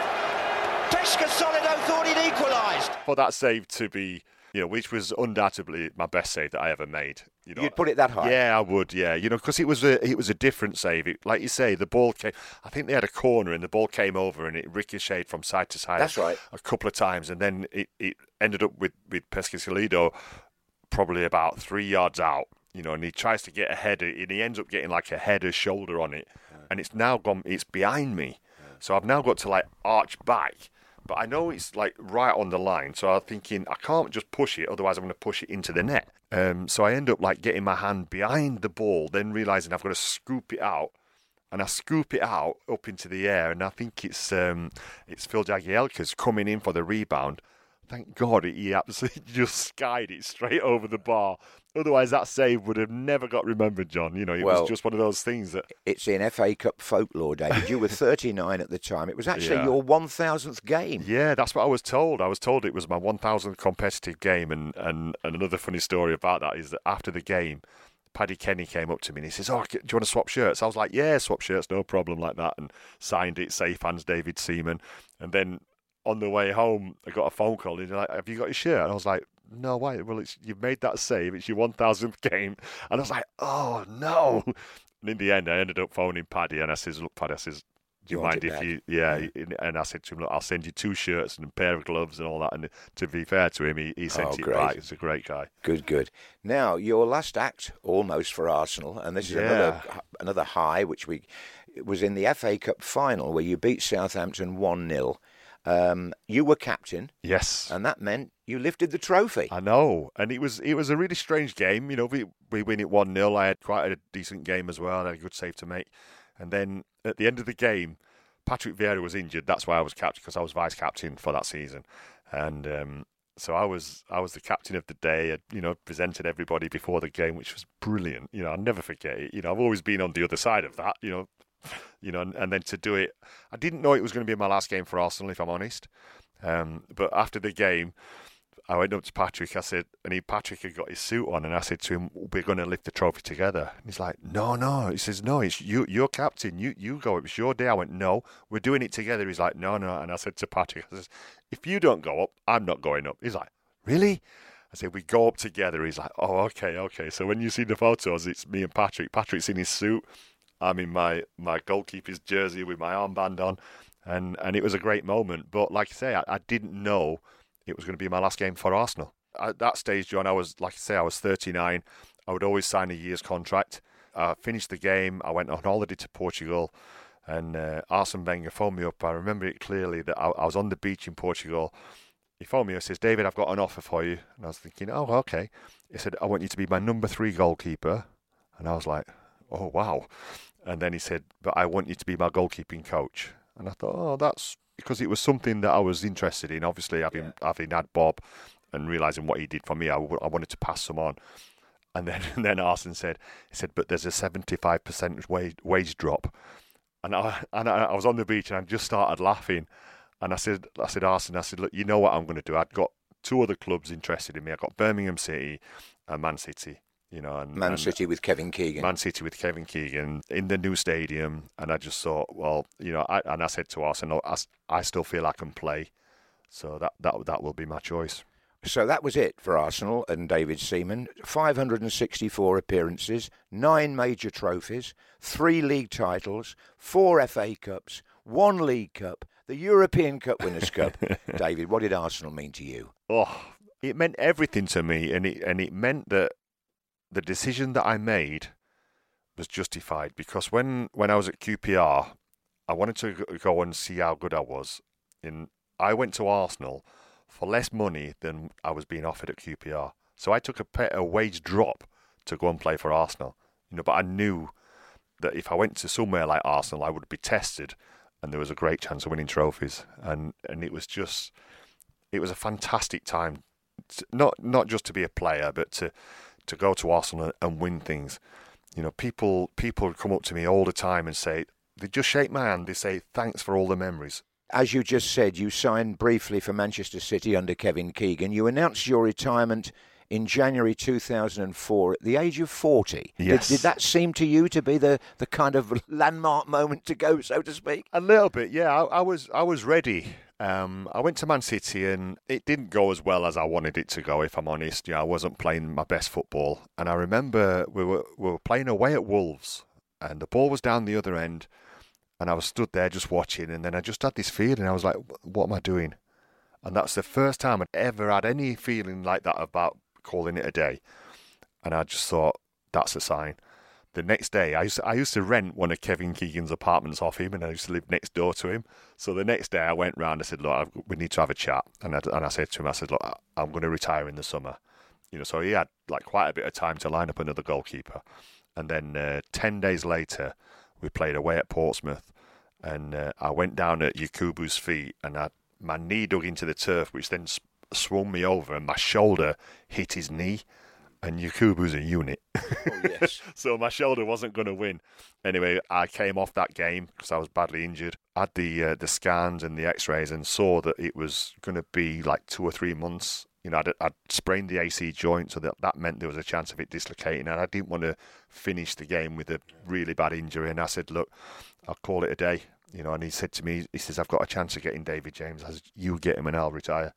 Peschisolido thought he'd equalised. For that save to be, which was undoubtedly my best save that I ever made. You'd put it that high? Yeah, I would, yeah. Because it was a different save. It, like you say, the ball came, I think they had a corner and the ball came over and it ricocheted from side to side. That's right. A couple of times, and then it ended up with Peschisolido probably about 3 yards out. And he tries to get a header, and he ends up getting like a header shoulder on it, and it's now gone. It's behind me, so I've now got to arch back, but I know it's right on the line. So I'm thinking I can't just push it, otherwise I'm going to push it into the net. So I end up getting my hand behind the ball, then realizing I've got to scoop it out, and I scoop it out up into the air, and I think it's Phil Jagielka's coming in for the rebound. Thank God he absolutely just skied it straight over the bar. Otherwise, that save would have never got remembered, John. It was just one of those things that... It's in FA Cup folklore, David. You were 39 at the time. It was actually your 1,000th game. Yeah, that's what I was told. I was told it was my 1,000th competitive game. And another funny story about that is that after the game, Paddy Kenny came up to me and he says, oh, do you want to swap shirts? I was like, yeah, swap shirts, no problem, like that. And signed it, safe hands, David Seaman. And then... on the way home, I got a phone call. He's like, have you got your shirt? And I was like, no, why? Well, you've made that save. It's your 1,000th game. And I was like, oh, no. And in the end, I ended up phoning Paddy. And I says, look, Paddy, I says, do you mind if you... Yeah. And I said to him, look, I'll send you two shirts and a pair of gloves and all that. And to be fair to him, he sent it back. He's a great guy. Good. Now, your last act, almost, for Arsenal. And this is another high, it was in the FA Cup final where you beat Southampton 1-0. You were captain. Yes. And that meant you lifted the trophy. I know. And it was a really strange game. We win it 1-0. I had quite a decent game as well. I had a good save to make. And then at the end of the game, Patrick Vieira was injured. That's why I was captain, because I was vice-captain for that season. And so I was the captain of the day. I, presented everybody before the game, which was brilliant. I'll never forget it. I've always been on the other side of that, and then to do it, I didn't know it was going to be my last game for Arsenal, if I'm honest. But after the game, I went up to Patrick. I said, Patrick had got his suit on, and I said to him, "We're going to lift the trophy together." And he's like, "No." He says, "No, it's you. You're captain. You go. It was your day." I went, "No, we're doing it together." He's like, "No." And I said to Patrick, I says, "If you don't go up, I'm not going up." He's like, "Really?" I said, "We go up together." He's like, "Oh, okay." So when you see the photos, it's me and Patrick. Patrick's in his suit. I'm in my goalkeeper's jersey with my armband on, and it was a great moment. But like I say, I didn't know it was going to be my last game for Arsenal. At that stage, John, I was 39. I would always sign a year's contract. I finished the game. I went on holiday to Portugal, and Arsene Wenger phoned me up. I remember it clearly that I was on the beach in Portugal. He phoned me and says, "David, I've got an offer for you." And I was thinking, "Oh, okay." He said, "I want you to be my number 3 goalkeeper," and I was like, "Oh, wow." And then he said, "But I want you to be my goalkeeping coach." And I thought, oh, that's because it was something that I was interested in. Obviously, having had Bob and realising what he did for me, I wanted to pass some on. And then Arsene said, he said, but there's a 75% wage drop. And I was on the beach and I just started laughing. And I said, Arsene, I said, look, you know what I'm going to do. I've got two other clubs interested in me. I've got Birmingham City and Man City. You know, Man City with Kevin Keegan in the new stadium. And I just thought, well, you know, I said to Arsenal, I still feel I can play. So that will be my choice. So that was it for Arsenal and David Seaman. 564 appearances, 9 major trophies, 3 league titles, 4 FA Cups, 1 League Cup, the European Cup Winners' Cup. David, what did Arsenal mean to you? Oh, it meant everything to me, and it meant that the decision that I made was justified, because when I was at QPR, I wanted to go and see how good I was. And I went to Arsenal for less money than I was being offered at QPR. So I took a wage drop to go and play for Arsenal. You know, but I knew that if I went to somewhere like Arsenal, I would be tested and there was a great chance of winning trophies. And it was just, it was a fantastic time, not just to be a player, but to go to Arsenal and win things. You know, people come up to me all the time and say, they just shake my hand, they say, thanks for all the memories. As you just said, you signed briefly for Manchester City under Kevin Keegan. You announced your retirement in January 2004 at the age of 40. Yes. Did that seem to you to be the kind of landmark moment to go, so to speak? A little bit, yeah. I was ready. I went to Man City and it didn't go as well as I wanted it to go, if I'm honest. Yeah, I wasn't playing my best football. And I remember we were playing away at Wolves and the ball was down the other end and I was stood there just watching, and then I just had this feeling. I was like, what am I doing? And that's the first time I'd ever had any feeling like that about calling it a day. And I just thought, that's a sign. The next day, I used to rent one of Kevin Keegan's apartments off him, and I used to live next door to him. So the next day I went round, I said, look, we need to have a chat. And I said to him, I said, look, I'm going to retire in the summer. You know, so he had like quite a bit of time to line up another goalkeeper. And then 10 days later, we played away at Portsmouth, and I went down at Yakubu's feet, and my knee dug into the turf, which then swung me over, and my shoulder hit his knee. And Yakubu's a unit. Oh, yes. So my shoulder wasn't going to win. Anyway, I came off that game because I was badly injured. I had the scans and the x-rays and saw that it was going to be like 2 or 3 months. You know, I'd sprained the AC joint, so that meant there was a chance of it dislocating. And I didn't want to finish the game with a really bad injury. And I said, look, I'll call it a day. You know, and he said to me, he says, I've got a chance of getting David James. I said, you get him and I'll retire.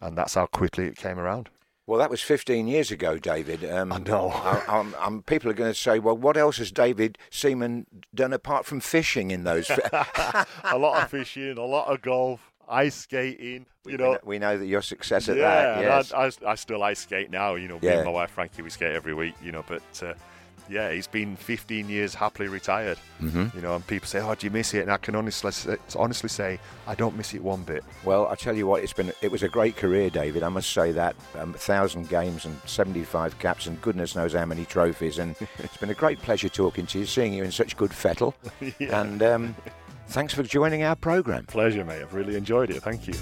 And that's how quickly it came around. Well, that was 15 years ago, David. I know. People are going to say, well, what else has David Seaman done apart from fishing in those? A lot of fishing, a lot of golf, ice skating. We know that your success at that. Yes. I still ice skate now. You know, me and my wife, Frankie, we skate every week, you know, but... yeah, it's been 15 years happily retired, you know, and people say, oh, do you miss it? And I can honestly say I don't miss it one bit. Well, I tell you what, it was a great career, David, I must say that. 1,000 games and 75 caps and goodness knows how many trophies, and it's been a great pleasure talking to you, seeing you in such good fettle. Yeah. And thanks for joining our programme. Pleasure, mate. I've really enjoyed it. Thank you.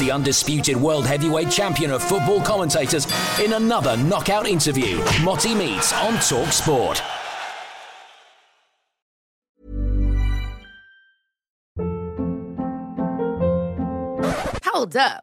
The undisputed world heavyweight champion of football commentators in another knockout interview. Motty Meets on Talk Sport. Hold up.